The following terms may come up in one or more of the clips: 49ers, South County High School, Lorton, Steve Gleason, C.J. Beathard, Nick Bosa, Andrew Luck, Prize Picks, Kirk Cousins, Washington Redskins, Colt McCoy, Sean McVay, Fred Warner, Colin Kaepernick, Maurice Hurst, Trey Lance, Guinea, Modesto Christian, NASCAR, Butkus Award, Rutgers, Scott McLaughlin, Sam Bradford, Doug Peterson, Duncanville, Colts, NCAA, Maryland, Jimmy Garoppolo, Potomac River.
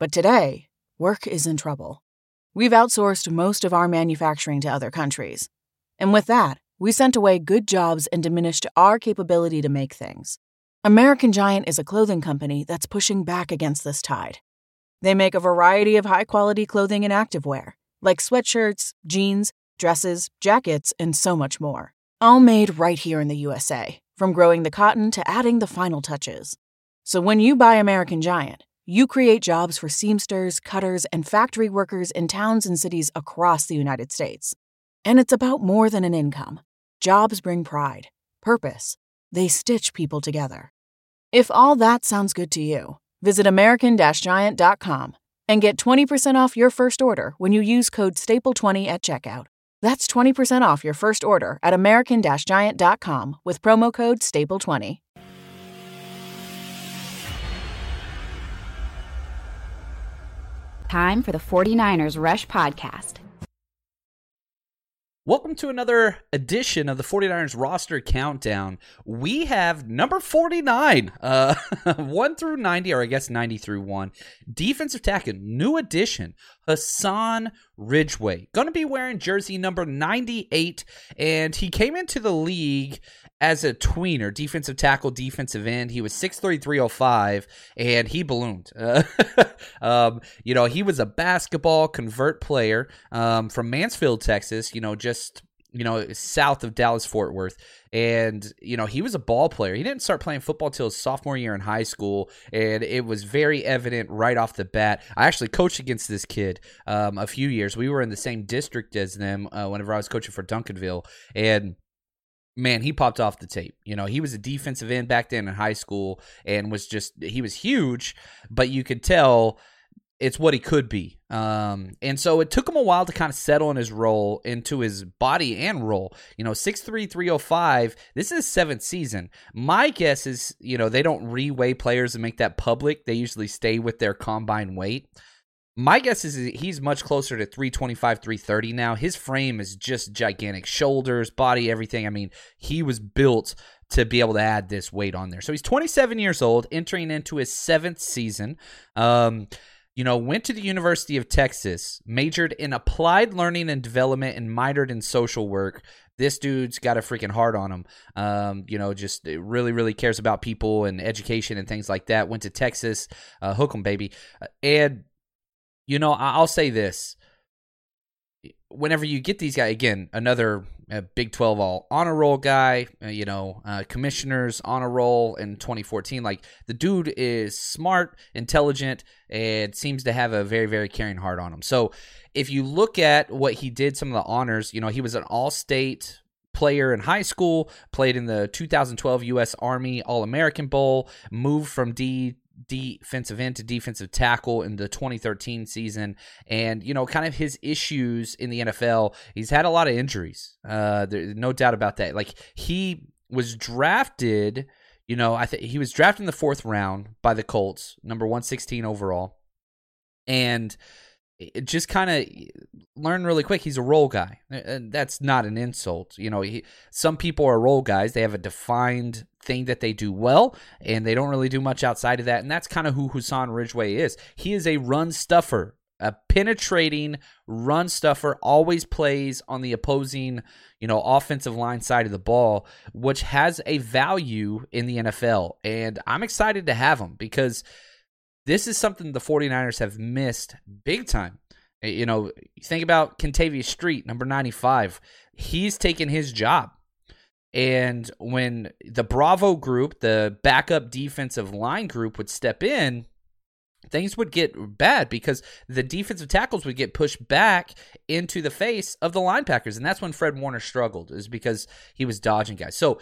But today, work is in trouble. We've outsourced most of our manufacturing to other countries. And with that, we sent away good jobs and diminished our capability to make things. American Giant is a clothing company that's pushing back against this tide. They make a variety of high-quality clothing and activewear, like sweatshirts, jeans, dresses, jackets, and so much more. All made right here in the USA, from growing the cotton to adding the final touches. So when you buy American Giant, you create jobs for seamsters, cutters, and factory workers in towns and cities across the United States. And it's about more than an income. Jobs bring pride, purpose. They stitch people together. If all that sounds good to you, visit American-Giant.com and get 20% off your first order when you use code STAPLE20 at checkout. That's 20% off your first order at American-Giant.com with promo code STAPLE20. Time for the 49ers Rush Podcast. Welcome to another edition of the 49ers Roster Countdown. We have number 49, 1 through 90, or I guess 90 through 1. Defensive tackle, new addition, Hassan Ridgeway. Going to be wearing jersey number 98, and he came into the league as a tweener, defensive tackle, defensive end. He was 6'3", 305, and he ballooned. He was a basketball convert player from Mansfield, Texas, south of Dallas-Fort Worth. And, he was a ball player. He didn't start playing football till his sophomore year in high school, and it was very evident right off the bat. I actually coached against this kid a few years. We were in the same district as them whenever I was coaching for Duncanville, and man, he popped off the tape. He was a defensive end back then in high school and he was huge, but you could tell it's what he could be. And so it took him a while to kind of settle in his role, into his body and role. 6'3", 305, this is his seventh season. My guess is, they don't reweigh players and make that public. They usually stay with their combine weight. My guess is he's much closer to 325, 330 now. His frame is just gigantic. Shoulders, body, everything. I mean, he was built to be able to add this weight on there. So he's 27 years old, entering into his seventh season. Went to the University of Texas, majored in applied learning and development, and minored in social work. This dude's got a freaking heart on him. Just really, really cares about people and education and things like that. Went to Texas. Hook 'em, baby. And I'll say this. Whenever you get these guys, again, another Big 12 all honor roll guy, commissioners honor roll in 2014. Like, the dude is smart, intelligent, and seems to have a very, very caring heart on him. So if you look at what he did, some of the honors, he was an all-state player in high school, played in the 2012 U.S. Army All-American Bowl, moved from defensive end to defensive tackle in the 2013 season. And, kind of his issues in the NFL, he's had a lot of injuries. There's no doubt about that. Like, he was drafted, he was drafted in the fourth round by the Colts, number 116 overall. And it just kind of learned really quick. He's a role guy. That's not an insult. Some people are role guys. They have a defined thing that they do well, and they don't really do much outside of that. And that's kind of who Hassan Ridgeway is. He is a run stuffer. A penetrating run stuffer, always plays on the opposing, offensive line side of the ball, which has a value in the NFL. And I'm excited to have him because this is something the 49ers have missed big time. Think about Kentavius Street, number 95. He's taken his job. And when the Bravo group, the backup defensive line group, would step in, things would get bad because the defensive tackles would get pushed back into the face of the linebackers. And that's when Fred Warner struggled, is because he was dodging guys. So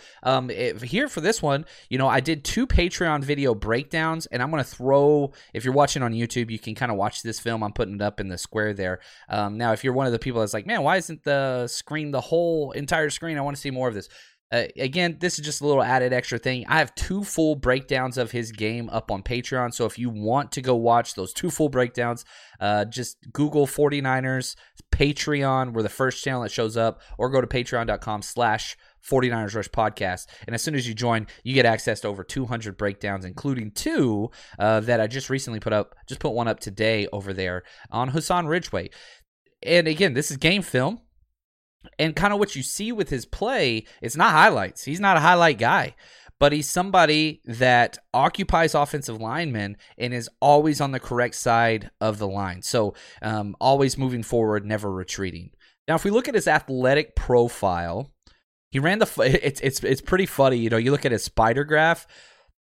here for this one, I did two Patreon video breakdowns, and I'm going to throw, if you're watching on YouTube, you can kind of watch this film. I'm putting it up in the square there. Now, if you're one of the people that's like, man, why isn't the screen, the whole entire screen? I want to see more of this. Again, this is just a little added extra thing. I have two full breakdowns of his game up on Patreon, so if you want to go watch those two full breakdowns, just Google 49ers Patreon. We're the first channel that shows up, or go to patreon.com/49ers Rush Podcast, and as soon as you join, you get access to over 200 breakdowns, including two that I just recently put up. Just put one up today over there on Hassan Ridgeway. And again, this is game film. And kind of what you see with his play, it's not highlights. He's not a highlight guy, but he's somebody that occupies offensive linemen and is always on the correct side of the line. So always moving forward, never retreating. Now, if we look at his athletic profile, he ran it's pretty funny. You look at his spider graph.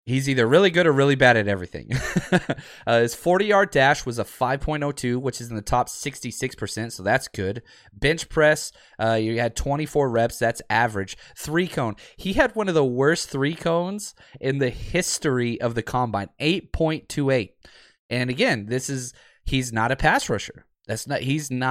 He's either really good or really bad at everything. His 40-yard dash was a 5.02, which is in the top 66%, so that's good. Bench press, you had 24 reps. That's average. Three-cone. He had one of the worst three-cones in the history of the combine, 8.28. And again, he's not a pass rusher. He doesn't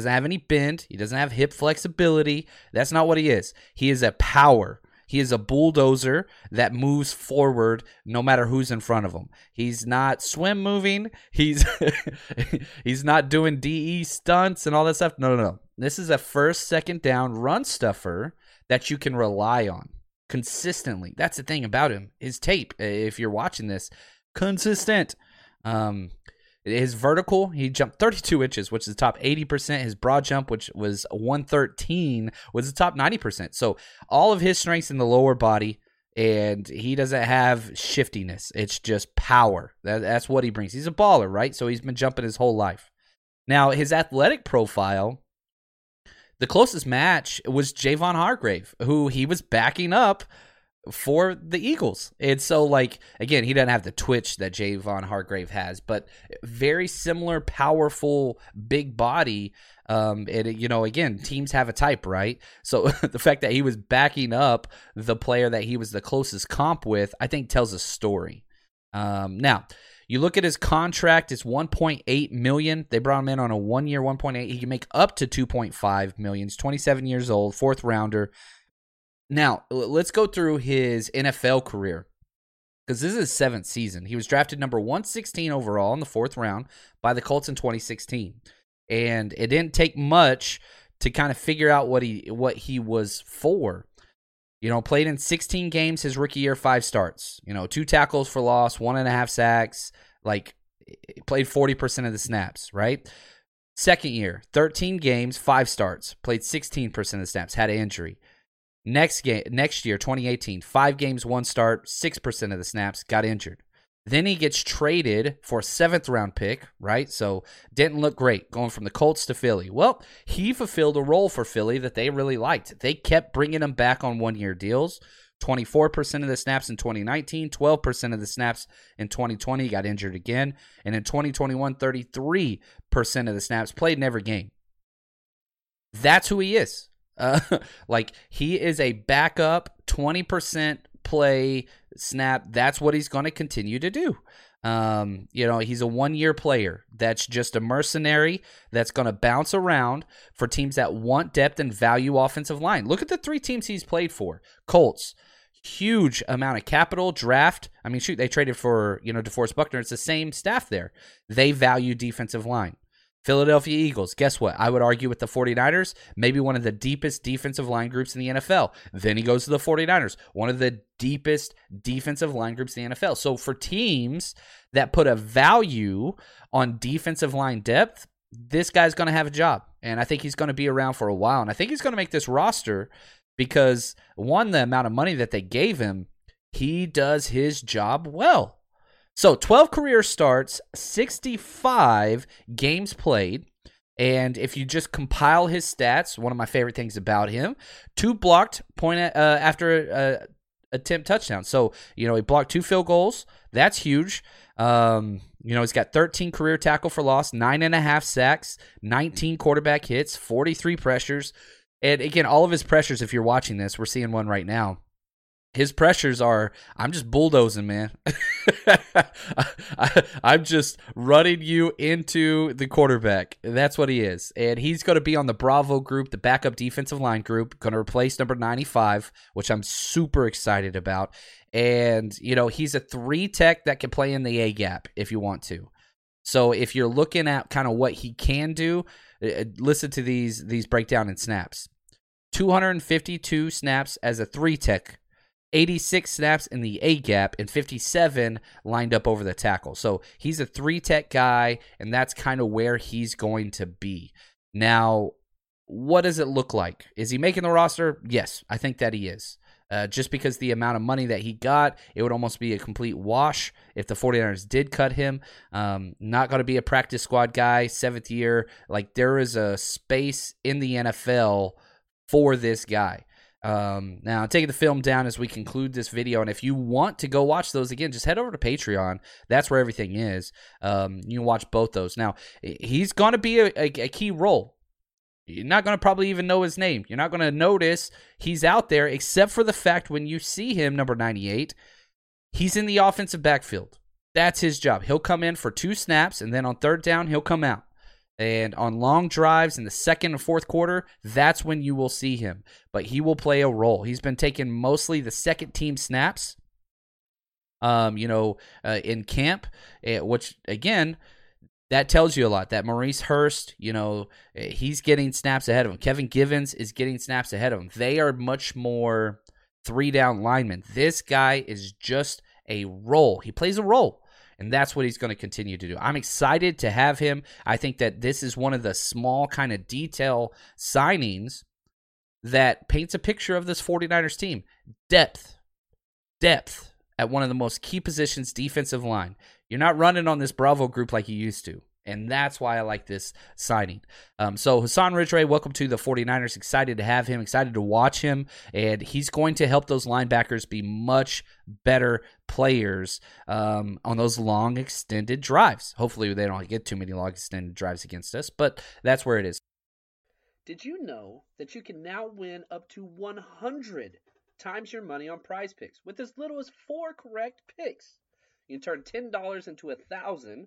have any bend. He doesn't have hip flexibility. That's not what he is. He is a power. He is a bulldozer that moves forward no matter who's in front of him. He's not swim moving. He's he's not doing DE stunts and all that stuff. No. This is a first, second down run stuffer that you can rely on consistently. That's the thing about him. His tape, if you're watching this, consistent. His vertical, he jumped 32 inches, which is the top 80%. His broad jump, which was 113, was the top 90%. So all of his strengths in the lower body, and he doesn't have shiftiness. It's just power. That's what he brings. He's a baller, right? So he's been jumping his whole life. Now, his athletic profile, the closest match was Javon Hargrave, who he was backing up for the Eagles. And so, again, he doesn't have the twitch that Javon Hargrave has, but very similar, powerful, big body. And, again, teams have a type, right? So the fact that he was backing up the player that he was the closest comp with, I think, tells a story. Now, you look at his contract, it's $1.8 million. They brought him in on a one-year $1.8. He can make up to $2.5 million. He's 27 years old, fourth rounder. Now, let's go through his NFL career because this is his seventh season. He was drafted number 116 overall in the fourth round by the Colts in 2016. And it didn't take much to kind of figure out what he was for. Played in 16 games his rookie year, 5 starts. 2 tackles for loss, 1.5 sacks. Played 40% of the snaps, right? Second year, 13 games, 5 starts. Played 16% of the snaps, had an injury. Next year, 2018, 5 games, 1 start, 6% of the snaps, got injured. Then he gets traded for a 7th-round pick, right? So didn't look great going from the Colts to Philly. Well, he fulfilled a role for Philly that they really liked. They kept bringing him back on one-year deals, 24% of the snaps in 2019, 12% of the snaps in 2020, got injured again. And in 2021, 33% of the snaps, played in every game. That's who he is. He is a backup 20% play snap. That's what he's going to continue to do. He's a one-year player that's just a mercenary that's going to bounce around for teams that want depth and value offensive line. Look at the 3 teams he's played for. Colts, huge amount of capital, draft. They traded for DeForest Buckner. It's the same staff there. They value defensive line. Philadelphia Eagles, guess what? I would argue with the 49ers, maybe one of the deepest defensive line groups in the NFL. Then he goes to the 49ers, one of the deepest defensive line groups in the NFL. So for teams that put a value on defensive line depth, this guy's going to have a job, and I think he's going to be around for a while, and I think he's going to make this roster because, one, the amount of money that they gave him, he does his job well. So 12 career starts, 65 games played, and if you just compile his stats, one of my favorite things about him, 2 blocked after attempt touchdowns. So, you know, he blocked 2 field goals. That's huge. You know, he's got 13 career tackle for loss, 9.5 sacks, 19 quarterback hits, 43 pressures. And again, all of his pressures, if you're watching this, we're seeing one right now. His pressures are, I'm just bulldozing, man. I'm just running you into the quarterback. That's what he is. And he's going to be on the Bravo group, the backup defensive line group, going to replace number 95, which I'm super excited about. And, you know, he's a 3-tech that can play in the A-gap if you want to. So if you're looking at kind of what he can do, listen to these breakdown in snaps. 252 snaps as a 3-tech. 86 snaps in the A-gap, and 57 lined up over the tackle. So he's a 3-tech guy, and that's kind of where he's going to be. Now, what does it look like? Is he making the roster? Yes, I think that he is. Just because the amount of money that he got, it would almost be a complete wash if the 49ers did cut him. Not going to be a practice squad guy, 7th year. Like, there is a space in the NFL for this guy. Now, I'm taking the film down as we conclude this video, and if you want to go watch those again, just head over to Patreon. That's where everything is. You can watch both those. Now, he's going to be a key role. You're not going to probably even know his name. You're not going to notice he's out there, except for the fact when you see him, number 98, he's in the offensive backfield. That's his job. He'll come in for 2 snaps, and then on 3rd down, he'll come out. And on long drives in the 2nd and 4th quarter, that's when you will see him. But he will play a role. He's been taking mostly the second team snaps, in camp, which, again, that tells you a lot. That Maurice Hurst, you know, he's getting snaps ahead of him. Kevin Givens is getting snaps ahead of him. They are much more 3-down linemen. This guy is just a role. He plays a role. And that's what he's going to continue to do. I'm excited to have him. I think that this is one of the small kind of detail signings that paints a picture of this 49ers team. Depth at one of the most key positions, defensive line. You're not running on this Bravo group like you used to. And that's why I like this signing. So Hassan Ridgeway, welcome to the 49ers. Excited to have him, excited to watch him. And he's going to help those linebackers be much better players on those long extended drives. Hopefully they don't get too many long extended drives against us, but that's where it is. Did you know that you can now win up to 100 times your money on Prize Picks with as little as 4 correct picks? You can turn $10 into $1,000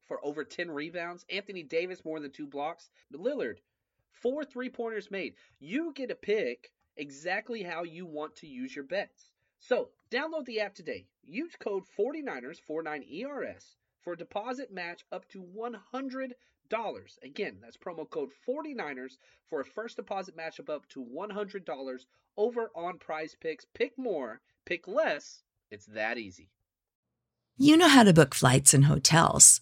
for over 10 rebounds. Anthony Davis more than 2 blocks. Lillard, 4 three-pointers made. You get to pick exactly how you want to use your bets. So, download the app today. Use code 49ers49ERS for a deposit match up to $100. Again, that's promo code 49ers for a first deposit match up to $100 over on Prize Picks. Pick more, pick less. It's that easy. You know how to book flights and hotels.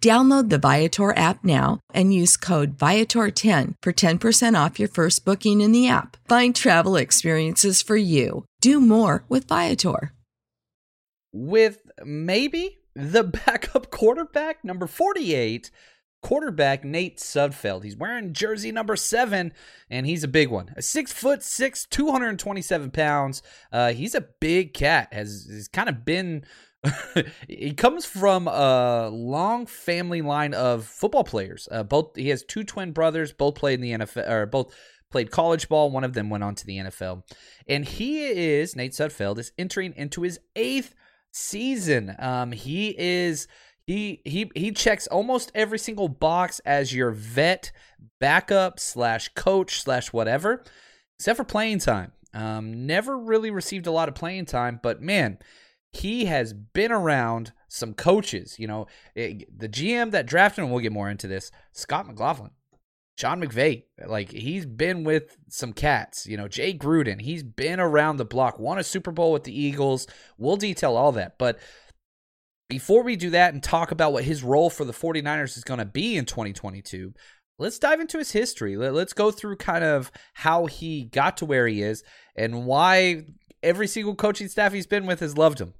Download the Viator app now and use code Viator10 for 10% off your first booking in the app. Find travel experiences for you. Do more with Viator. With maybe the backup quarterback, number 48, quarterback Nate Sudfeld. He's wearing jersey number 7, and he's a big one. 6'6", 227 pounds. He's a big cat. Has kind of been... He comes from a long family line of football players. He has two twin brothers, both played in the NFL, or both played college ball. One of them went on to the NFL, and Nate Sudfeld is entering into his 8th season. He checks almost every single box as your vet, backup / coach / whatever, except for playing time. Never really received a lot of playing time, but man, he has been around some coaches. You know, the GM that drafted him, we'll get more into this, Scott McLaughlin, Sean McVay. Like, he's been with some cats. You know, Jay Gruden, he's been around the block, won a Super Bowl with the Eagles. We'll detail all that. But before we do that and talk about what his role for the 49ers is going to be in 2022, let's dive into his history. Let's go through kind of how he got to where he is and why every single coaching staff he's been with has loved him.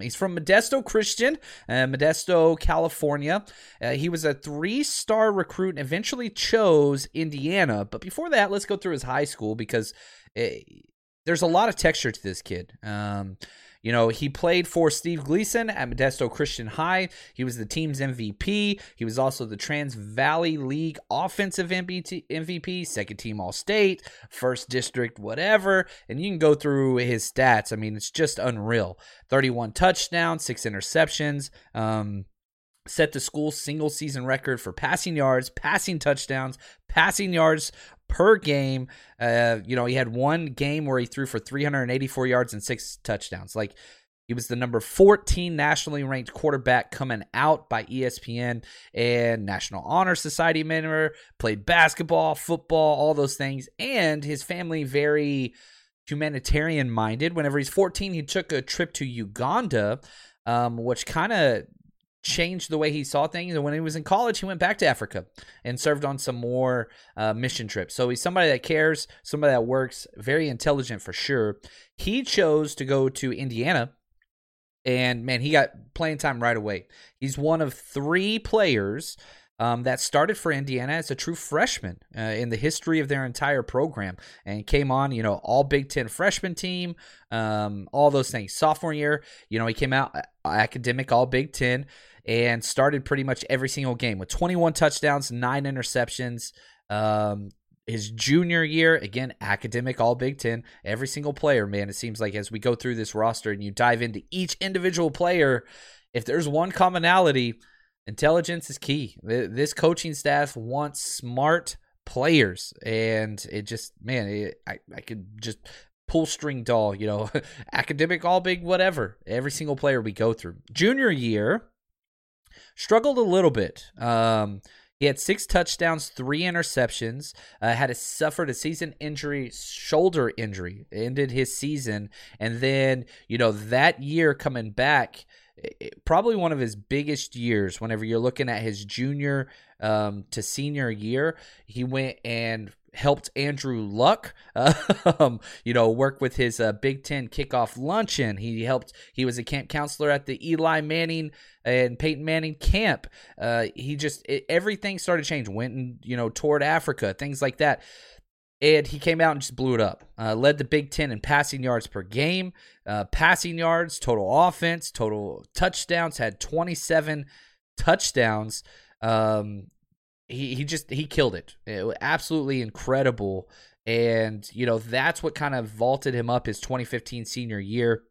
He's from Modesto Christian, Modesto, California. He was a 3-star recruit and eventually chose Indiana. But before that, let's go through his high school, because there's a lot of texture to this kid. You know, he played for Steve Gleason at Modesto Christian High. He was the team's MVP. He was also the Trans Valley League offensive MVP, second team All-State, first district, whatever. And you can go through his stats. I mean, it's just unreal. 31 touchdowns, 6 interceptions. Set the school's single season record for passing yards, passing touchdowns, passing yards per game. You know, he had one game where he threw for 384 yards and 6 touchdowns. Like, he was the number 14 nationally ranked quarterback coming out by ESPN and National Honor Society member, played basketball, football, all those things. And his family, very humanitarian minded. Whenever he's 14, he took a trip to Uganda, which kind of changed the way he saw things. And when he was in college, he went back to Africa and served on some more mission trips. So he's somebody that cares, somebody that works, very intelligent for sure. He chose to go to Indiana, and man, he got playing time right away. He's one of 3 players that started for Indiana as a true freshman in the history of their entire program, and came on, you know, all Big Ten freshman team, all those things. Sophomore year, you know, he came out academic all Big Ten and started pretty much every single game with 21 touchdowns, 9 interceptions. His junior year, again, academic all Big Ten. Every single player, man, it seems like as we go through this roster and you dive into each individual player, if there's one commonality, intelligence is key. This coaching staff wants smart players, and it just, man, I could just pull string doll, you know, academic, all big, whatever. Every single player we go through. Junior year, struggled a little bit. He had 6 touchdowns, 3 interceptions, suffered a season injury, shoulder injury, ended his season. And then, you know, that year coming back, probably one of his biggest years whenever you're looking at his junior to senior year, he went and helped Andrew Luck, you know, work with his Big Ten kickoff luncheon. He was a camp counselor at the Eli Manning and Peyton Manning camp. Everything started to change, went and, you know, toured Africa, things like that. And he came out and just blew it up. Led the Big Ten in passing yards per game, passing yards, total offense, total touchdowns, had 27 touchdowns. He killed it. It was absolutely incredible. And, you know, that's what kind of vaulted him up his 2015 senior year.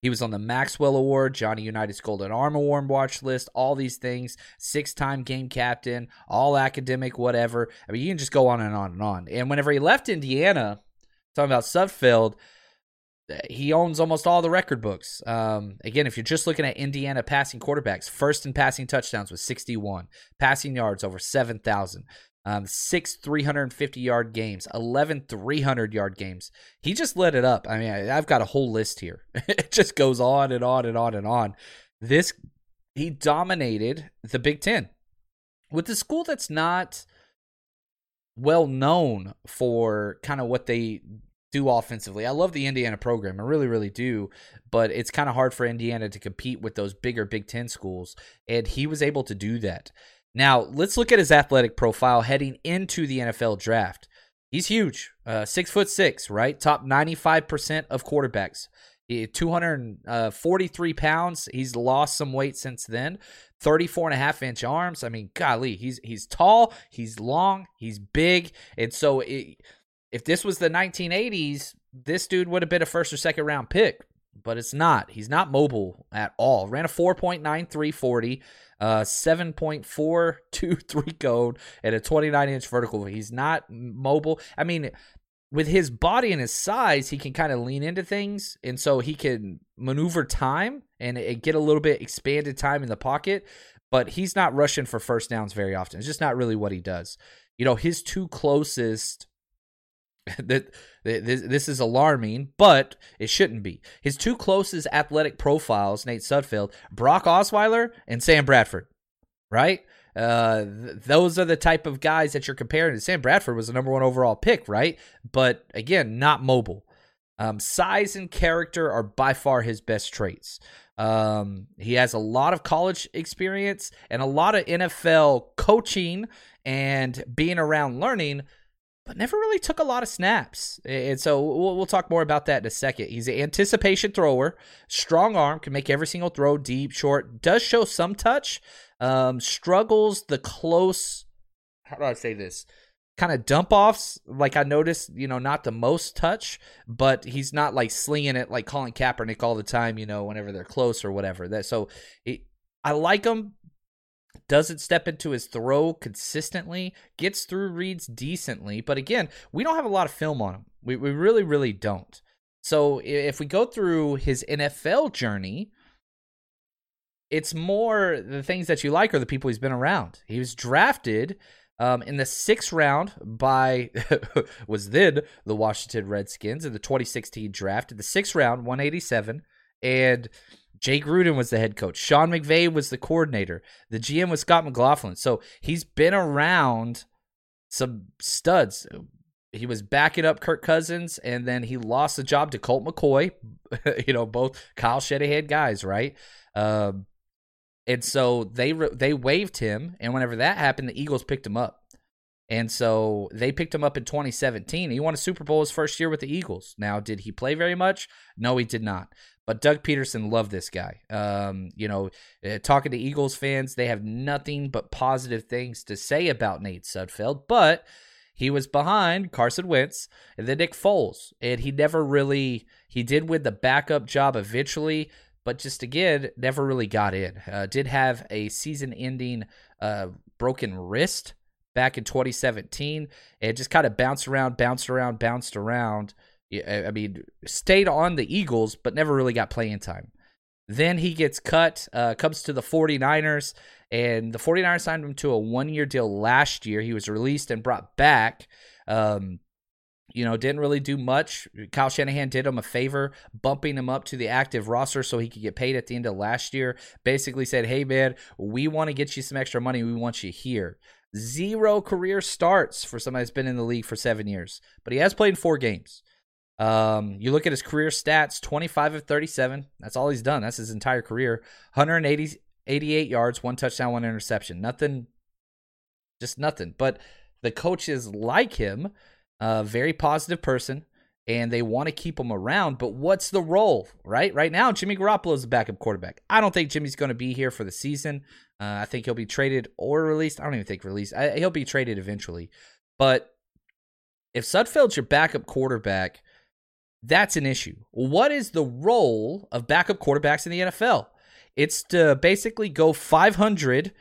He was on the Maxwell Award, Johnny Unitas Golden Arm Award watch list, all these things, six-time game captain, all academic, whatever. I mean, you can just go on and on and on. And whenever he left Indiana, talking about Sudfeld, he owns almost all the record books. Again, if you're just looking at Indiana passing quarterbacks, first in passing touchdowns was 61, passing yards over 7,000. 6 350-yard games, 11 300-yard games. He just lit it up. I mean, I've got a whole list here. It just goes on and on and on and on. He dominated the Big Ten with the school that's not well known for kind of what they do offensively. I love the Indiana program. I really, really do. But it's kind of hard for Indiana to compete with those bigger Big Ten schools. And he was able to do that. Now, let's look at his athletic profile heading into the NFL draft. He's huge, 6'6", right? Top 95% of quarterbacks, 243 pounds. He's lost some weight since then, 34.5-inch arms. I mean, golly, he's tall, he's long, he's big. And so if this was the 1980s, this dude would have been a first or second round pick. But it's not. He's not mobile at all. Ran a 4.9340, 7.423 cone, and a 29-inch vertical. He's not mobile. I mean, with his body and his size, he can kind of lean into things, and so he can maneuver time and get a little bit expanded time in the pocket, but he's not rushing for first downs very often. It's just not really what he does. You know, his two closest... This is alarming, but it shouldn't be. His two closest athletic profiles, Nate Sudfeld, Brock Osweiler and Sam Bradford, right? Those are the type of guys that you're comparing to. Sam Bradford was the number one overall pick, right? But again, not mobile. Size and character are by far his best traits. He has a lot of college experience and a lot of NFL coaching and being around learning, but never really took a lot of snaps. And so we'll talk more about that in a second. He's an anticipation thrower, strong arm, can make every single throw, deep, short, does show some touch, struggles the close, how do I say this, kind of dump-offs. Like I noticed, you know, not the most touch, but he's not like slinging it like Colin Kaepernick all the time, you know, whenever they're close or whatever. I like him. Doesn't step into his throw consistently, gets through reads decently. But again, we don't have a lot of film on him. We really, really don't. So if we go through his NFL journey, it's more the things that you like are the people he's been around. He was drafted in the 6th round by, was then the Washington Redskins in the 2016 draft. In the 6th round, 187, and... Jay Gruden was the head coach. Sean McVay was the coordinator. The GM was Scott McLaughlin. So he's been around some studs. He was backing up Kirk Cousins, and then he lost the job to Colt McCoy. You know, both Kyle Shanahan guys, right? And so they waived him, and whenever that happened, the Eagles picked him up. And so they picked him up in 2017. He won a Super Bowl his first year with the Eagles. Now, did he play very much? No, he did not. But Doug Peterson loved this guy. You know, talking to Eagles fans, they have nothing but positive things to say about Nate Sudfeld. But he was behind Carson Wentz and then Nick Foles. And he never really, he did win the backup job eventually, but just again, never really got in. Did have a season-ending broken wrist back in 2017. And just kind of bounced around. I mean, stayed on the Eagles, but never really got playing time. Then he gets cut, comes to the 49ers, and the 49ers signed him to a one-year deal last year. He was released and brought back. You know, didn't really do much. Kyle Shanahan did him a favor, bumping him up to the active roster so he could get paid at the end of last year. Basically said, hey, man, we want to get you some extra money. We want you here. 0 career starts for somebody that's been in the league for 7 years, but he has played in 4 games. You look at his career stats, 25 of 37. That's all he's done. That's his entire career. 188 yards, 1 touchdown, 1 interception. Nothing, just nothing. But the coaches like him, a very positive person, and they want to keep him around. But what's the role, right? Right now, Jimmy Garoppolo is the backup quarterback. I don't think Jimmy's going to be here for the season. I think he'll be traded or released. I don't even think released. He'll be traded eventually. But if Sudfeld's your backup quarterback, That's an issue. What is the role of backup quarterbacks in the NFL? It's to basically go 500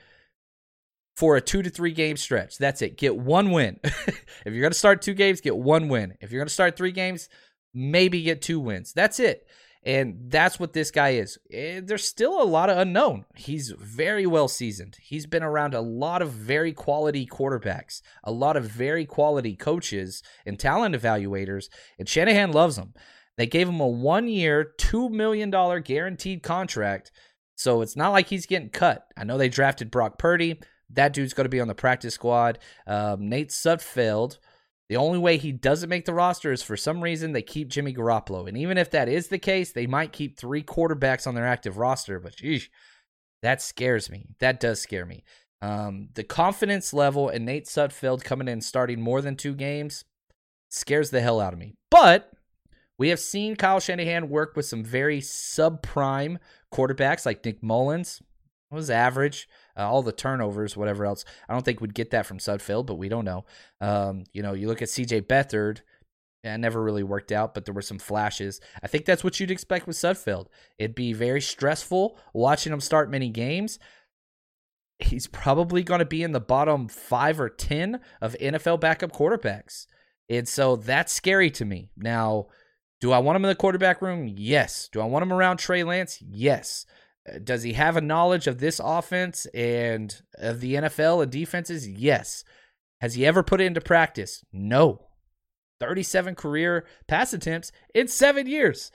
for a 2 to 3 game stretch. That's it. Get one win. If you're going to start 2 games, get one win. If you're going to start 3 games, maybe get 2 wins. That's it. And that's what this guy is. There's still a lot of unknown. He's very well seasoned. He's been around a lot of very quality quarterbacks, a lot of very quality coaches and talent evaluators, and Shanahan loves him. They gave him a 1-year, $2 million guaranteed contract, so it's not like he's getting cut. I know they drafted Brock Purdy. That dude's going to be on the practice squad. Nate Sudfeld. The only way he doesn't make the roster is for some reason they keep Jimmy Garoppolo. And even if that is the case, they might keep 3 quarterbacks on their active roster. But, geez, that scares me. That does scare me. The confidence level in Nate Sudfeld coming in starting more than 2 games scares the hell out of me. But we have seen Kyle Shanahan work with some very subprime quarterbacks like Nick Mullins. It was average. All the turnovers, whatever else. I don't think we'd get that from Sudfeld, but we don't know. You look at C.J. Beathard, it never really worked out, but there were some flashes. I think that's what you'd expect with Sudfeld. It'd be very stressful watching him start many games. He's probably going to be in the bottom 5 or 10 of NFL backup quarterbacks. And so that's scary to me. Now, do I want him in the quarterback room? Yes. Do I want him around Trey Lance? Yes. Does he have a knowledge of this offense and of the NFL and defenses? Yes. Has he ever put it into practice? No. 37 career pass attempts in 7 years.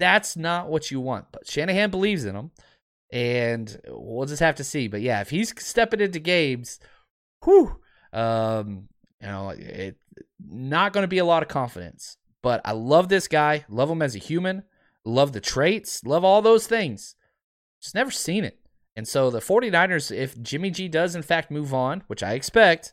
That's not what you want. But Shanahan believes in him, and we'll just have to see. But, yeah, if he's stepping into games, it's not going to be a lot of confidence. But I love this guy. Love him as a human. Love the traits. Love all those things. Just never seen it. And so the 49ers, if Jimmy G does in fact move on, which I expect,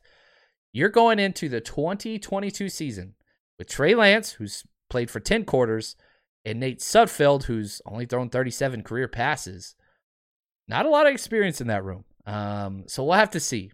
you're going into the 2022 season with Trey Lance, who's played for 10 quarters, and Nate Sudfeld, who's only thrown 37 career passes. Not a lot of experience in that room. So we'll have to see.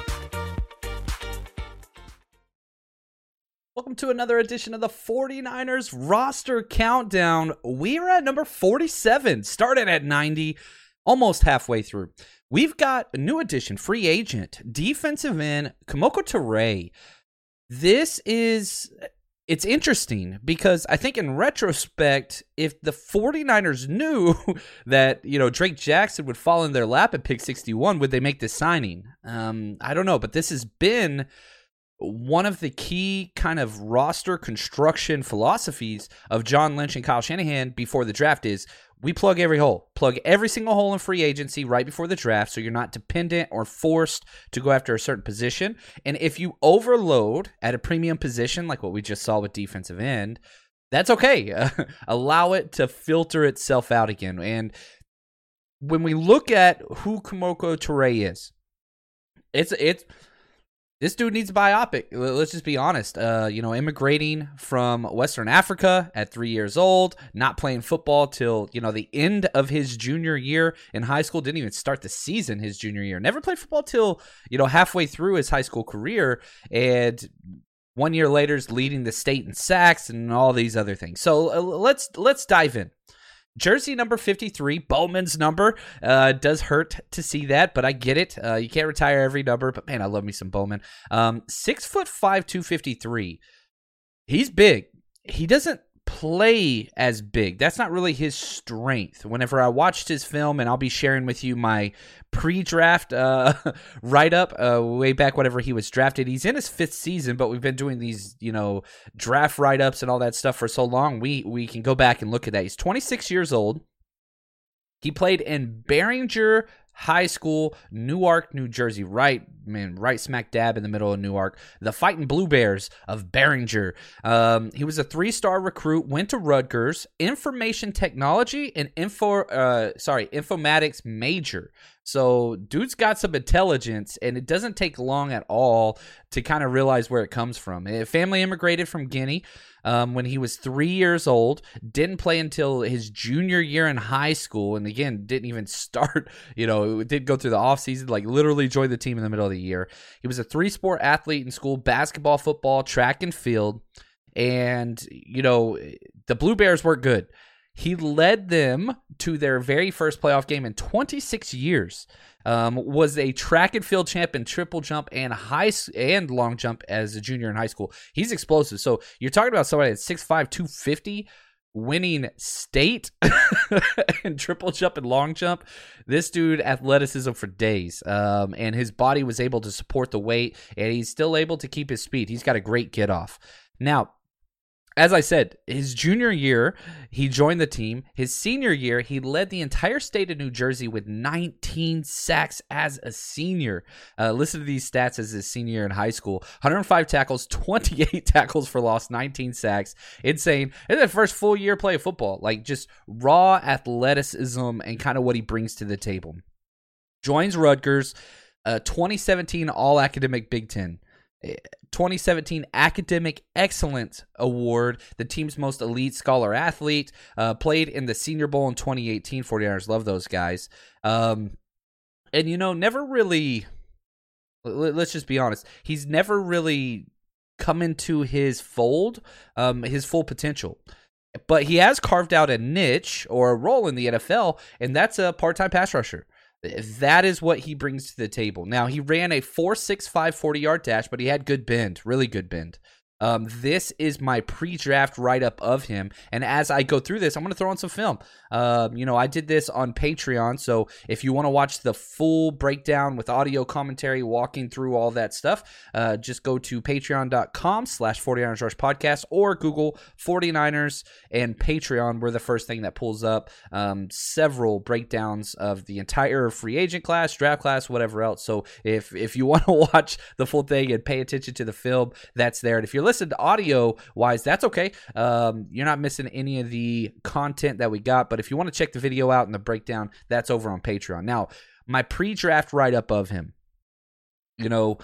Welcome to another edition of the 49ers roster countdown. We're at number 47, started at 90, almost halfway through. We've got a new addition, free agent, defensive end, Kemoko Turay. It's interesting because I think in retrospect, if the 49ers knew that, Drake Jackson would fall in their lap at pick 61, would they make this signing? I don't know, but this has been one of the key kind of roster construction philosophies of John Lynch and Kyle Shanahan before the draft is we plug every hole. Plug every single hole in free agency right before the draft so you're not dependent or forced to go after a certain position. And if you overload at a premium position like what we just saw with defensive end, that's okay. Allow it to filter itself out again. And when we look at who Kemoko Turay is, this dude needs a biopic. Let's just be honest. Immigrating from Western Africa at 3 years old, not playing football till, the end of his junior year in high school, didn't even start the season his junior year. Never played football till, halfway through his high school career. And 1 year later is leading the state in sacks and all these other things. So let's dive in. Jersey number 53, Bowman's number, does hurt to see that, but I get it. You can't retire every number, but man, I love me some Bowman. 6'5", 253. He's big. He doesn't play as big. That's not really his strength. Whenever I watched his film, and I'll be sharing with you my pre-draft write-up way back whenever he was drafted. He's in his fifth season, but we've been doing these, you know, draft write-ups and all that stuff for so long. We can go back and look at that. He's 26 years old. He played in Barringer High School, Newark, New Jersey, right smack dab in the middle of Newark, the Fighting Blue Bears of Barringer. He was a 3-star recruit, went to Rutgers, information technology and informatics major. So dude's got some intelligence, and it doesn't take long at all to kind of realize where it comes from. Family immigrated from Guinea when he was 3 years old, didn't play until his junior year in high school, and again, didn't even start, you know, it did go through the offseason, like literally joined the team in the middle of the year. He was a 3-sport athlete in school, basketball, football, track and field, and, you know, the Blue Bears weren't good. He led them to their very first playoff game in 26 years, was a track and field champ in triple jump and long jump as a junior in high school. He's explosive. So you're talking about somebody that's 6'5", 250, winning state in triple jump and long jump. This dude, athleticism for days, and his body was able to support the weight, and he's still able to keep his speed. He's got a great get off. Now, as I said, his junior year, he joined the team. His senior year, he led the entire state of New Jersey with 19 sacks as a senior. Listen to these stats as his senior year in high school. 105 tackles, 28 tackles for loss, 19 sacks. Insane. And that first full year play of football, like just raw athleticism and kind of what he brings to the table. Joins Rutgers, 2017 All-Academic Big Ten. 2017 Academic Excellence Award, the team's most elite scholar athlete, played in the Senior Bowl in 2018. 49ers love those guys. And, you know, never really, let's just be honest, he's never really come into his fold, his full potential. But he has carved out a niche or a role in the NFL, and that's a part-time pass rusher. That is what he brings to the table. Now, he ran a 4.65 40-yard dash, but he had good bend, really good bend. This is my pre-draft write-up of him, and as I go through this, I'm going to throw on some film. You know, I did this on Patreon, so if you want to watch the full breakdown with audio commentary, walking through all that stuff, just go to patreon.com/49ersRushPodcast or Google 49ers and Patreon. We're the first thing that pulls up, several breakdowns of the entire free agent class, draft class, whatever else. So if you want to watch the full thing and pay attention to the film, that's there. And if you're listen to audio wise, that's okay. You're not missing any of the content that we got, but if you want to check the video out and the breakdown, that's over on Patreon. Now, my pre-draft write-up of him, you know,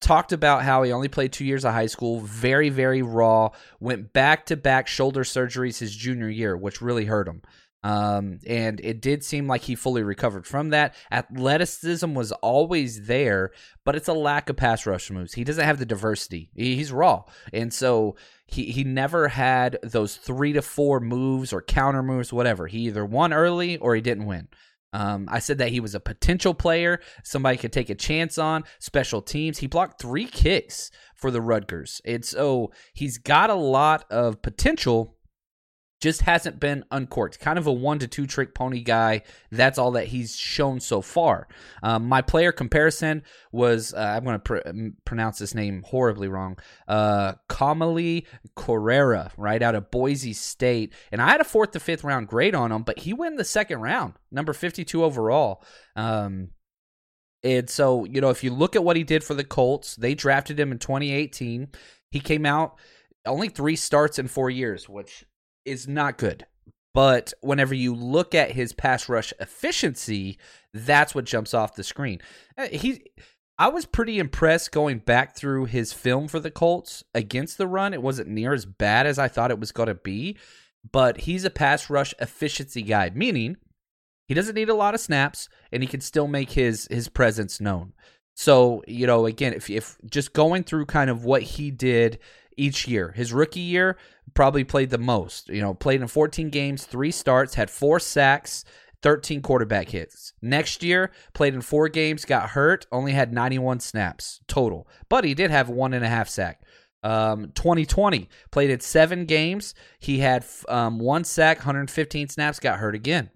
talked about how he only played 2 years of high school, very, very raw, went back-to-back shoulder surgeries his junior year, which really hurt him. And it did seem like he fully recovered from that. Athleticism was always there, but it's a lack of pass rush moves. He doesn't have the diversity. He's raw. And so he never had those 3 to 4 moves or counter moves, whatever. He either won early or he didn't win. I said that he was a potential player, somebody could take a chance on, special teams. He blocked 3 kicks for the Rutgers. And so he's got a lot of potential, just hasn't been uncorked. Kind of a 1 to 2 trick pony guy. That's all that he's shown so far. My player comparison was, I'm going to pronounce this name horribly wrong, Kamali Correa, right out of Boise State. And I had a 4th to 5th round grade on him, but he went in the 2nd round, number 52 overall. And so, you know, if you look at what he did for the Colts, they drafted him in 2018. He came out only 3 starts in 4 years, which is not good. But whenever you look at his pass rush efficiency, that's what jumps off the screen. I was pretty impressed going back through his film for the Colts against the run. It wasn't near as bad as I thought it was going to be, but he's a pass rush efficiency guy, meaning he doesn't need a lot of snaps and he can still make his presence known. So, you know, again, if just going through kind of what he did each year. His rookie year probably played the most, you know, played in 14 games, 3 starts, had 4 sacks, 13 quarterback hits. Next year, played in 4 games, got hurt, only had 91 snaps total, but he did have 1.5 sack. 2020, played in 7 games. He had 1 sack, 115 snaps, got hurt again.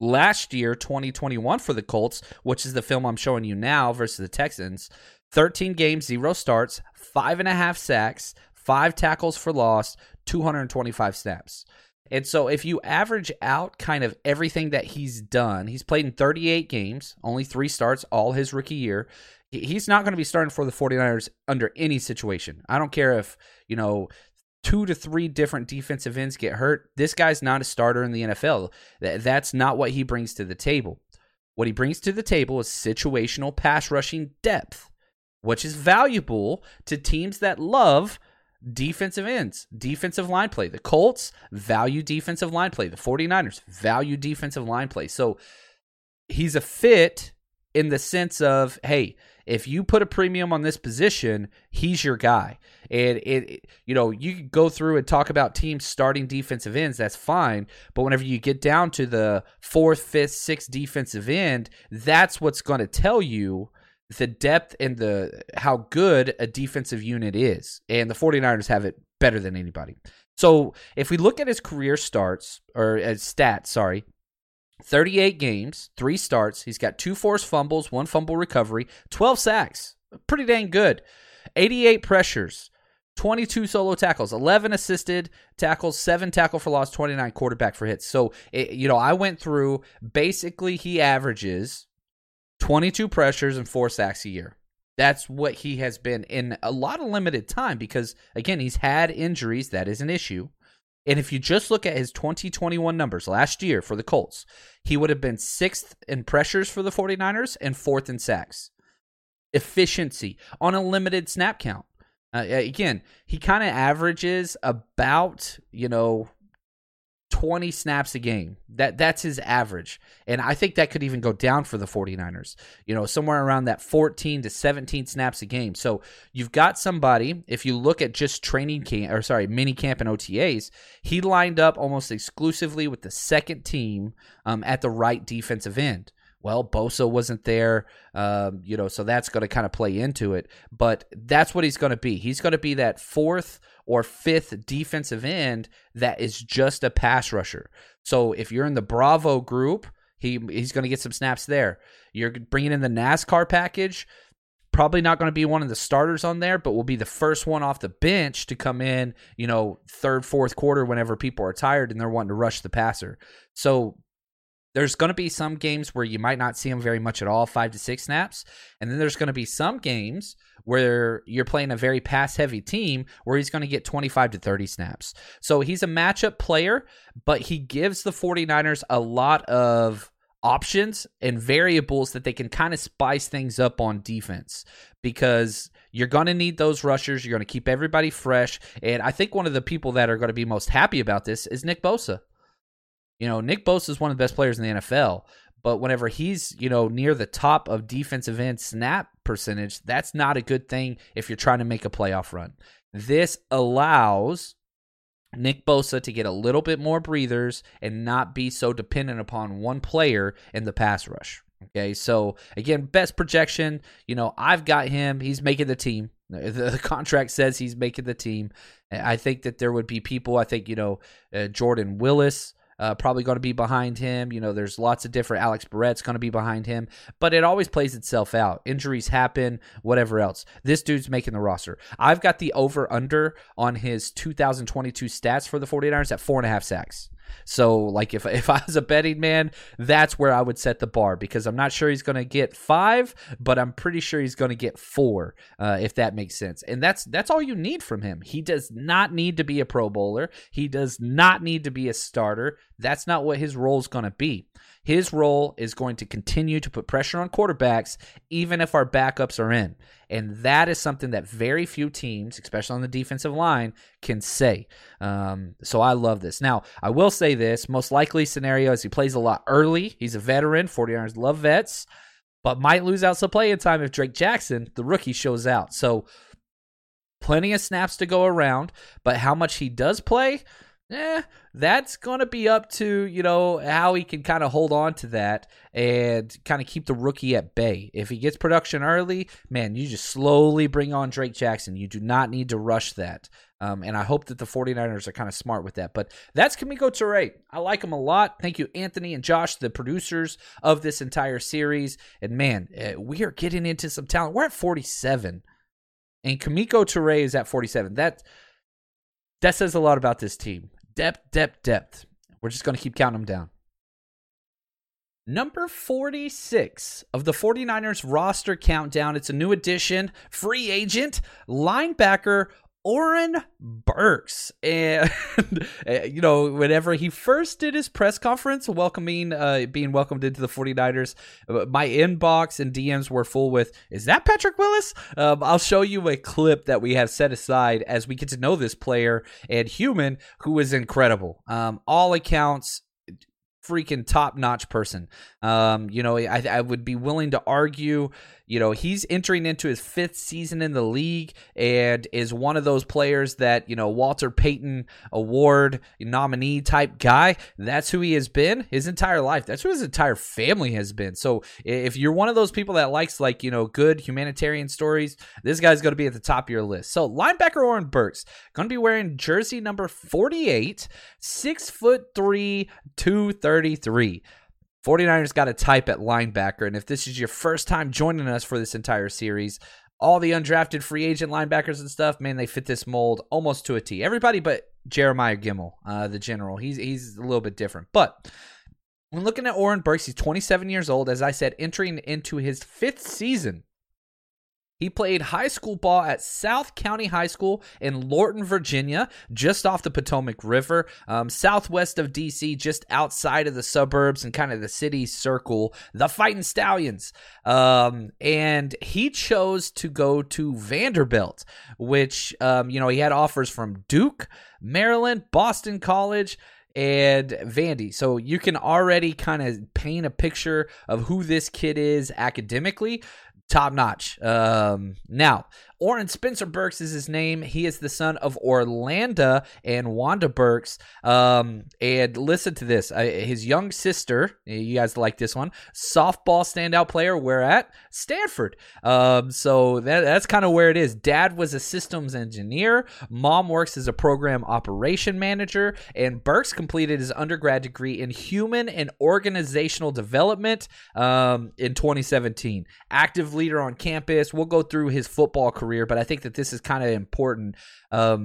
Last year, 2021 for the Colts, which is the film I'm showing you now versus the Texans, 13 games, 0 starts, 5.5 sacks, 5 tackles for loss, 225 snaps. And so if you average out kind of everything that he's done, he's played in 38 games, only 3 starts all his rookie year. He's not going to be starting for the 49ers under any situation. I don't care if, 2 to 3 different defensive ends get hurt. This guy's not a starter in the NFL. That's not what he brings to the table. What he brings to the table is situational pass rushing depth, which is valuable to teams that love defensive ends, defensive line play. The Colts value defensive line play. The 49ers value defensive line play. So he's a fit in the sense of, hey, if you put a premium on this position, he's your guy. And you can go through and talk about teams starting defensive ends, that's fine. But whenever you get down to the 4th, 5th, 6th defensive end, that's what's going to tell you the depth and how good a defensive unit is. And the 49ers have it better than anybody. So if we look at his career stats, 38 games, 3 starts. He's got 2 forced fumbles, 1 fumble recovery, 12 sacks. Pretty dang good. 88 pressures, 22 solo tackles, 11 assisted tackles, 7 tackle for loss, 29 quarterback for hits. So, I went through, basically he averages 22 pressures and 4 sacks a year. That's what he has been in a lot of limited time because, again, he's had injuries. That is an issue. And if you just look at his 2021 numbers last year for the Colts, he would have been 6th in pressures for the 49ers and 4th in sacks. Efficiency on a limited snap count. Again, he kind of averages about, 20 snaps a game. That's his average. And I think that could even go down for the 49ers, somewhere around that 14 to 17 snaps a game. So you've got somebody, if you look at just mini camp and OTAs, he lined up almost exclusively with the second team at the right defensive end. Well, Bosa wasn't there, so that's going to kind of play into it. But that's what he's going to be. He's going to be that 4th or 5th defensive end that is just a pass rusher. So if you're in the Bravo group, he's going to get some snaps there. You're bringing in the NASCAR package. Probably not going to be one of the starters on there, but will be the first one off the bench to come in, 3rd, 4th quarter whenever people are tired and they're wanting to rush the passer. So there's going to be some games where you might not see him very much at all, 5 to 6 snaps. And then there's going to be some games where you're playing a very pass-heavy team where he's going to get 25 to 30 snaps. So he's a matchup player, but he gives the 49ers a lot of options and variables that they can kind of spice things up on defense because you're going to need those rushers. You're going to keep everybody fresh. And I think one of the people that are going to be most happy about this is Nick Bosa. Nick Bosa is one of the best players in the NFL, but whenever he's, near the top of defensive end snap percentage, that's not a good thing if you're trying to make a playoff run. This allows Nick Bosa to get a little bit more breathers and not be so dependent upon one player in the pass rush. Okay, so again, best projection, I've got him. He's making the team. The contract says he's making the team. I think that there would be people, Jordan Willis, probably going to be behind him. There's lots of different. Alex Barrett's going to be behind him. But it always plays itself out. Injuries happen, whatever else. This dude's making the roster. I've got the over-under on his 2022 stats for the 49ers at 4.5 sacks. So, if I was a betting man, that's where I would set the bar because I'm not sure he's going to get 5, but I'm pretty sure he's going to get 4, if that makes sense. And that's all you need from him. He does not need to be a Pro Bowler. He does not need to be a starter. That's not what his role is going to be. His role is going to continue to put pressure on quarterbacks, even if our backups are in. And that is something that very few teams, especially on the defensive line, can say. So I love this. Now, I will say this. Most likely scenario is he plays a lot early. He's a veteran. 49ers love vets. But might lose out some playing time if Drake Jackson, the rookie, shows out. So plenty of snaps to go around. But how much he does play, That's going to be up to, you know, how he can kind of hold on to that and kind of keep the rookie at bay. If he gets production early, man, you just slowly bring on Drake Jackson. You do not need to rush that. And I hope that the 49ers are kind of smart with that. But that's Kemoko Turay. I like him a lot. Thank you, Anthony and Josh, the producers of this entire series. And, man, we are getting into some talent. We're at 47, and Kemoko Turay is at 47. That says a lot about this team. Depth, depth, depth. We're just going to keep counting them down. Number 46 of the 49ers roster countdown. It's a new addition, free agent, linebacker, Oren Burks. And, you know, whenever he first did his press conference being welcomed into the 49ers, my inbox and DMs were full with, is that Patrick Willis? I'll show you a clip that we have set aside as we get to know this player and human who is incredible. All accounts, freaking top-notch person. You know, I would be willing to argue, you know, he's entering into his fifth season in the league and is one of those players that, you know, Walter Payton Award nominee type guy. That's who he has been his entire life. That's who his entire family has been. So if you're one of those people that likes, like, you know, good humanitarian stories, this guy's going to be at the top of your list. So linebacker Oren Burks going to be wearing jersey number 48, 6'3", 233. 49ers got a type at linebacker, and if this is your first time joining us for this entire series, all the undrafted free agent linebackers and stuff, man, they fit this mold almost to a T. Everybody but Jeremiah Gimmel, the general. He's a little bit different. But when looking at Oren Burks, he's 27 years old, as I said, entering into his fifth season. He played high school ball at South County High School in Lorton, Virginia, just off the Potomac River, southwest of D.C., just outside of the suburbs and kind of the city circle, the Fighting Stallions. And he chose to go to Vanderbilt, which, you know, he had offers from Duke, Maryland, Boston College, and Vandy. So you can already kind of paint a picture of who this kid is academically. Top notch. Now, Oren Spencer Burks is his name. He is the son of Orlando and Wanda Burks. And listen to this. His young sister, you guys like this one, softball standout player. We're at Stanford. So that's kind of where it is. Dad was a systems engineer. Mom works as a program operation manager. And Burks completed his undergrad degree in human and organizational development in 2017. Active leader on campus. We'll go through his football career. But I think that this is kind of important. You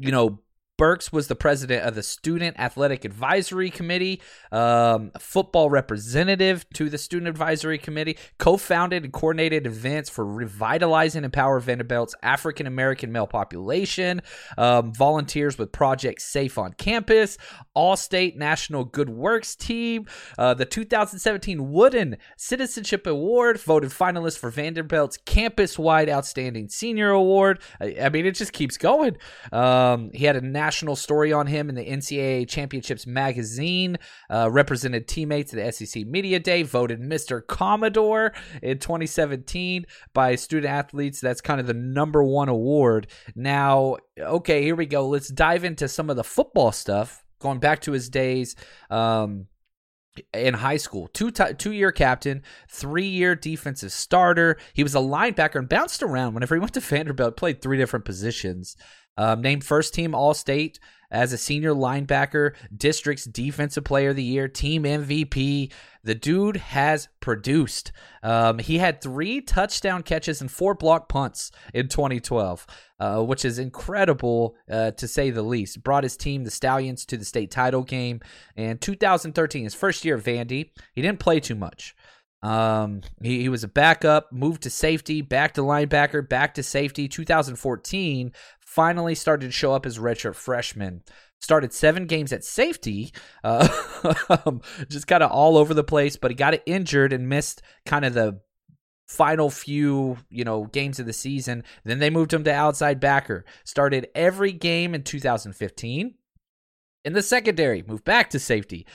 know, Burks was the president of the Student Athletic Advisory Committee, football representative to the Student Advisory Committee, co-founded and coordinated events for revitalizing and empower Vanderbilt's African-American male population, volunteers with Project Safe on Campus, All-State National Good Works Team, the 2017 Wooden Citizenship Award, voted finalist for Vanderbilt's Campus-Wide Outstanding Senior Award. I mean, it just keeps going. He had a national story on him in the NCAA Championships magazine, represented teammates at the SEC Media Day, voted Mr. Commodore in 2017 by student athletes. That's kind of the number one award. Now, okay, here we go. Let's dive into some of the football stuff, going back to his days in high school. Two-year captain, 3-year defensive starter. He was a linebacker and bounced around whenever he went to Vanderbilt, played three different positions. Named first-team All-State as a senior linebacker, district's defensive player of the year, team MVP. The dude has produced. He had 3 touchdown catches and 4 block punts in 2012, which is incredible to say the least. Brought his team, the Stallions, to the state title game. And 2013, his first year at Vandy, he didn't play too much. He was a backup, moved to safety, back to linebacker, back to safety. 2014, finally started to show up as redshirt freshman. Started 7 games at safety, just kind of all over the place, but he got injured and missed kind of the final few, you know, games of the season. Then they moved him to outside backer. Started every game in 2015. In the secondary, moved back to safety.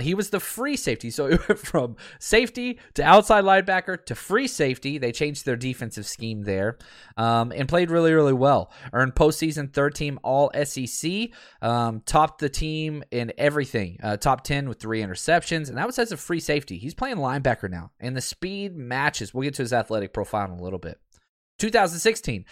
He was the free safety, so it went from safety to outside linebacker to free safety. They changed their defensive scheme there, and played really, really well. Earned postseason third-team All-SEC, topped the team in everything, top 10 with 3 interceptions, and that was as a free safety. He's playing linebacker now, and the speed matches. We'll get to his athletic profile in a little bit. 2016.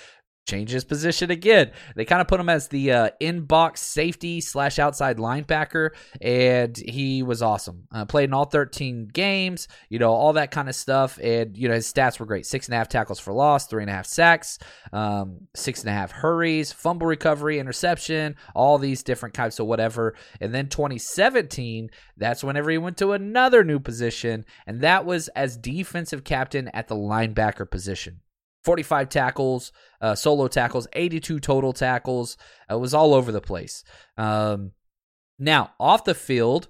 Changed his position again. They kind of put him as the in-box safety / outside linebacker, and he was awesome. Played in all 13 games, all that kind of stuff, and his stats were great. 6.5 tackles for loss, 3.5 sacks, 6.5 hurries, fumble recovery, interception, all these different types of whatever. And then 2017, that's whenever he went to another new position, and that was as defensive captain at the linebacker position. 45 tackles, solo tackles, 82 total tackles. It was all over the place. Now, off the field,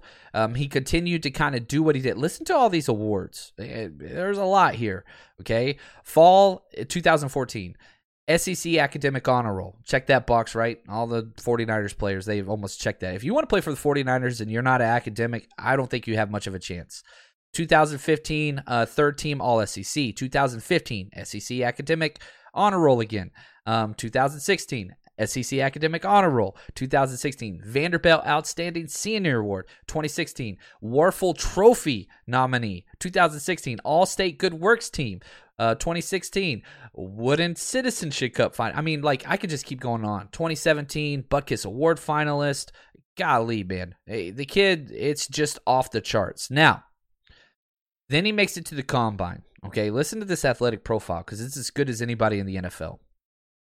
he continued to kind of do what he did. Listen to all these awards. There's a lot here, okay? Fall 2014, SEC Academic Honor Roll. Check that box, right? All the 49ers players, they've almost checked that. If you want to play for the 49ers and you're not an academic, I don't think you have much of a chance. 2015, third team All-SEC. 2015, SEC Academic Honor Roll again. 2016, SEC Academic Honor Roll. 2016, Vanderbilt Outstanding Senior Award. 2016, Werfel Trophy nominee. 2016, All-State Good Works Team. 2016, Wooden Citizenship Cup final. I mean, I could just keep going on. 2017, Butkus Award finalist. Golly, man. Hey, the kid, it's just off the charts. Now, then he makes it to the combine. Okay, listen to this athletic profile because it's as good as anybody in the NFL.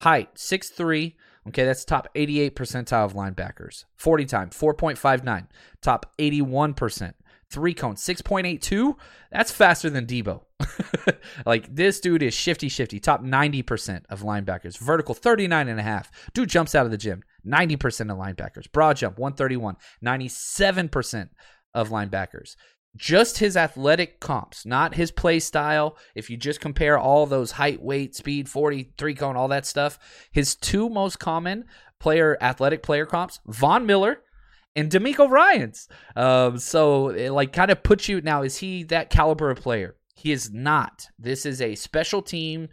Height, 6'3". Okay, that's top 88 percentile of linebackers. 40 time, 4.59. Top 81%. 3-cone, 6.82. That's faster than Debo. This dude is shifty. Top 90% of linebackers. Vertical, 39.5. Dude jumps out of the gym. 90% of linebackers. Broad jump, 131. 97% of linebackers. Just his athletic comps, not his play style. If you just compare all those height, weight, speed, 40, 3-cone, all that stuff, his 2 most common athletic player comps, Von Miller and DeMeco Ryans. So it kind of puts you, now is he that caliber of player? He is not. This is a special team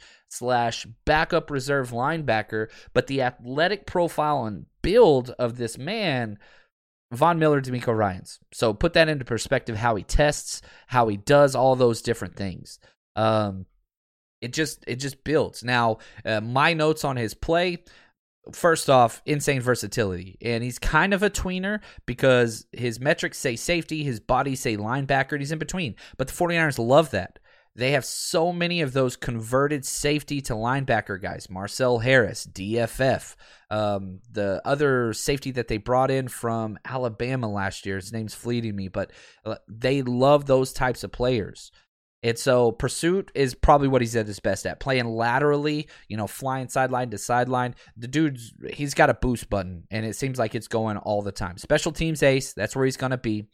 / backup reserve linebacker, but the athletic profile and build of this man, Von Miller, DeMeco Ryans. So put that into perspective, how he tests, how he does all those different things. It just builds. Now, my notes on his play, first off, insane versatility. And he's kind of a tweener because his metrics say safety, his body say linebacker, and he's in between. But the 49ers love that. They have so many of those converted safety to linebacker guys. Marcel Harris, DFF. The other safety that they brought in from Alabama last year, his name's fleeting me, but they love those types of players. And so pursuit is probably what he's at his best at, playing laterally, flying sideline to sideline. The dude's, he's got a boost button, and it seems like it's going all the time. Special teams ace, that's where he's going to be.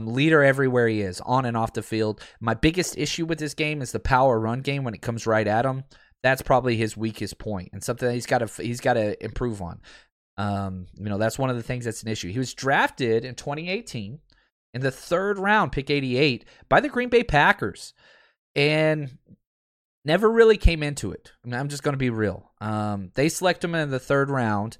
Leader everywhere he is, on and off the field. My biggest issue with this game is the power run game when it comes right at him. That's probably his weakest point and something that he's got to improve on. That's one of the things that's an issue. He was drafted in 2018 in the 3rd round, pick 88, by the Green Bay Packers, and never really came into it. I mean, I'm just going to be real. They select him in the 3rd round.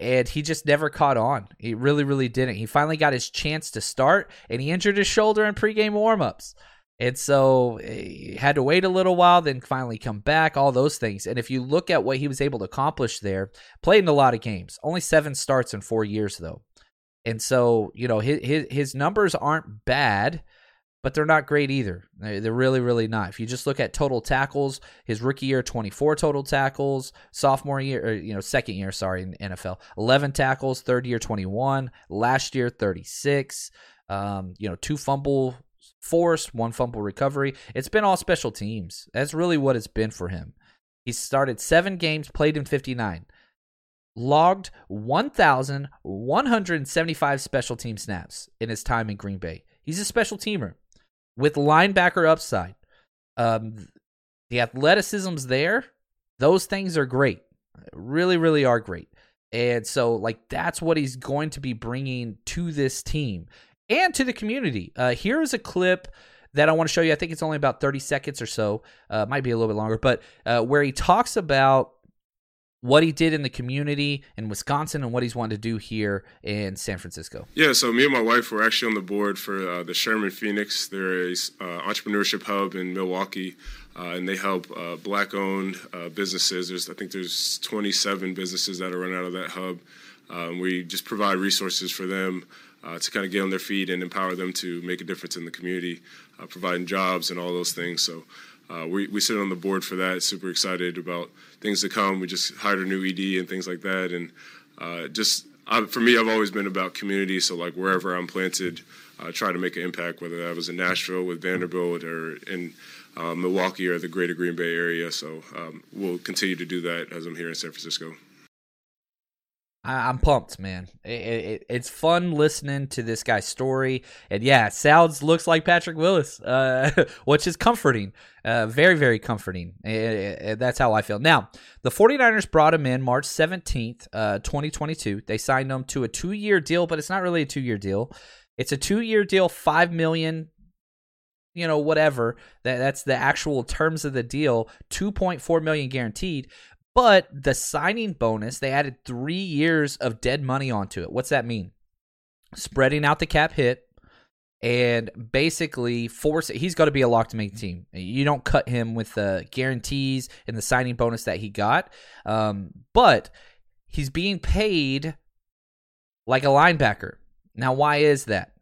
And he just never caught on. He really, really didn't. He finally got his chance to start, and he injured his shoulder in pregame warmups. And so he had to wait a little while, then finally come back, all those things. And if you look at what he was able to accomplish there, played in a lot of games. Only 7 starts in 4 years, though. And so, his numbers aren't bad, but they're not great either. They're really, really not. If you just look at total tackles, his rookie year, 24 total tackles, sophomore year, second year, in NFL, 11 tackles, third year, 21, last year, 36, 2 fumble forced, 1 fumble recovery. It's been all special teams. That's really what it's been for him. He started 7 games, played in 59, logged 1,175 special team snaps in his time in Green Bay. He's a special teamer. With linebacker upside, the athleticism's there. Those things are great. Really, really are great. And so, like, that's what he's going to be bringing to this team and to the community. Here is a clip that I want to show you. I think it's only about 30 seconds or so. Might be a little bit longer, but where he talks about what he did in the community in Wisconsin and what he's wanting to do here in San Francisco. Yeah, so me and my wife were actually on the board for the Sherman Phoenix. They're an entrepreneurship hub in Milwaukee, and they help black-owned businesses. I think there's 27 businesses that are run out of that hub. We just provide resources for them to kind of get on their feet and empower them to make a difference in the community, providing jobs and all those things. So we sit on the board for that, super excited about things to come. We just hired a new ED and things like that. And for me, I've always been about community. So like wherever I'm planted, I try to make an impact, whether that was in Nashville with Vanderbilt or in Milwaukee or the greater Green Bay area. So we'll continue to do that as I'm here in San Francisco. I'm pumped, man. It's fun listening to this guy's story. And yeah, looks like Patrick Willis, which is comforting. Very, very comforting. That's how I feel. Now, the 49ers brought him in March 17th, 2022. They signed him to a 2-year deal, but it's not really a 2-year deal. It's a 2-year deal, $5 million, whatever. That's the actual terms of the deal, $2.4 million guaranteed. But the signing bonus, they added 3 years of dead money onto it. What's that mean? Spreading out the cap hit and basically he's got to be a lock-to-make team. You don't cut him with the guarantees and the signing bonus that he got. But he's being paid like a linebacker. Now, why is that?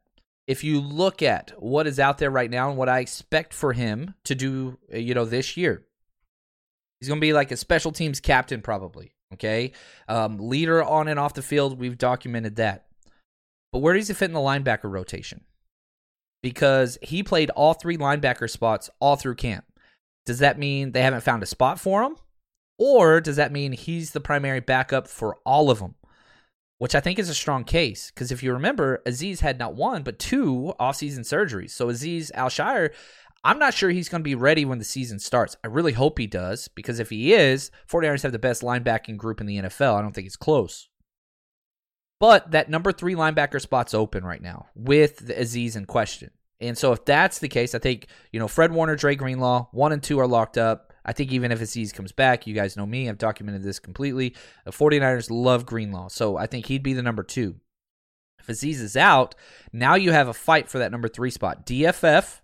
If you look at what is out there right now and what I expect for him to do, this year, he's going to be like a special teams captain probably, okay? Leader on and off the field, we've documented that. But where does he fit in the linebacker rotation? Because he played all three linebacker spots all through camp. Does that mean they haven't found a spot for him? Or does that mean he's the primary backup for all of them? Which I think is a strong case. Because if you remember, Azeez had not one, but two offseason surgeries. So Azeez Al-Shire, I'm not sure he's going to be ready when the season starts. I really hope he does, because if he is, 49ers have the best linebacking group in the NFL. I don't think it's close. But that number 3 linebacker spot's open right now with the Azeez in question. And so if that's the case, I think, Fred Warner, Dre Greenlaw, 1 and 2 are locked up. I think even if Azeez comes back, you guys know me, I've documented this completely. The 49ers love Greenlaw, so I think he'd be the number 2. If Azeez is out, now you have a fight for that number 3 spot. DFF,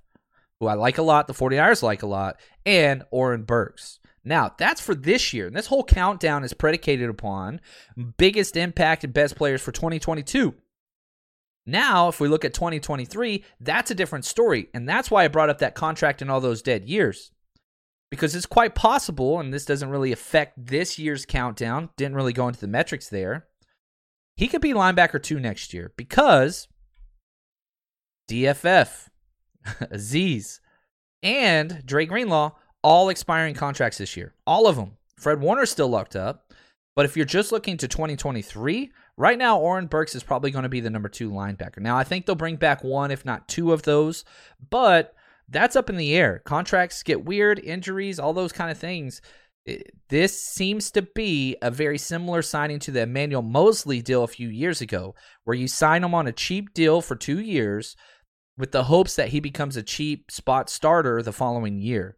who I like a lot, the 49ers like a lot, and Oren Burks. Now, that's for this year, and this whole countdown is predicated upon biggest impact and best players for 2022. Now, if we look at 2023, that's a different story, and that's why I brought up that contract and all those dead years, because it's quite possible, and this doesn't really affect this year's countdown, didn't really go into the metrics there, he could be linebacker 2 next year because DFF, Azeez, and Dre Greenlaw, all expiring contracts this year. All of them. Fred Warner's still locked up. But if you're just looking to 2023, right now, Oren Burks is probably going to be the number 2 linebacker. Now, I think they'll bring back 1, if not 2 of those, but that's up in the air. Contracts get weird, injuries, all those kind of things. This seems to be a very similar signing to the Emmanuel Mosley deal a few years ago, where you sign him on a cheap deal for 2 years, with the hopes that he becomes a cheap spot starter the following year.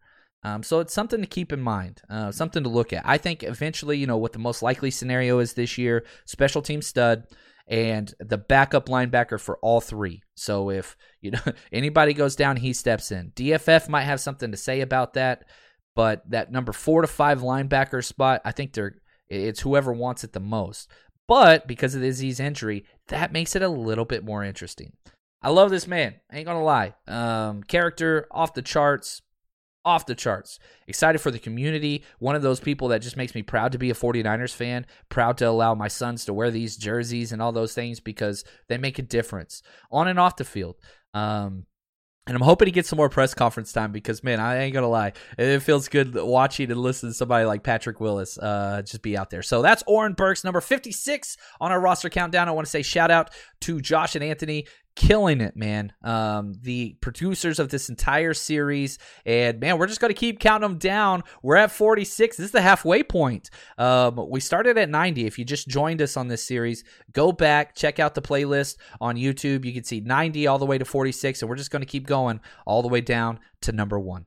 So it's something to keep in mind, something to look at. I think eventually, what the most likely scenario is this year, special team stud and the backup linebacker for all 3. So if anybody goes down, he steps in. DFF might have something to say about that, but that number 4 to 5 linebacker spot, I think it's whoever wants it the most. But because of the Azeez injury, that makes it a little bit more interesting. I love this man. I ain't going to lie. Character, off the charts. Excited for the community. One of those people that just makes me proud to be a 49ers fan. Proud to allow my sons to wear these jerseys and all those things because they make a difference on and off the field. And I'm hoping he gets some more press conference time because, man, I ain't going to lie. It feels good watching and listening to somebody like Patrick Willis just be out there. So that's Oren Burks, number 56 on our roster countdown. I want to say shout out to Josh and Anthony killing it, man. The producers of this entire series, and man, we're just going to keep counting them down. We're at 46. This is the halfway point. We started at 90. If you just joined us on this series, go back, check out the playlist on YouTube. You can see 90 all the way to 46, and we're just going to keep going all the way down to number one.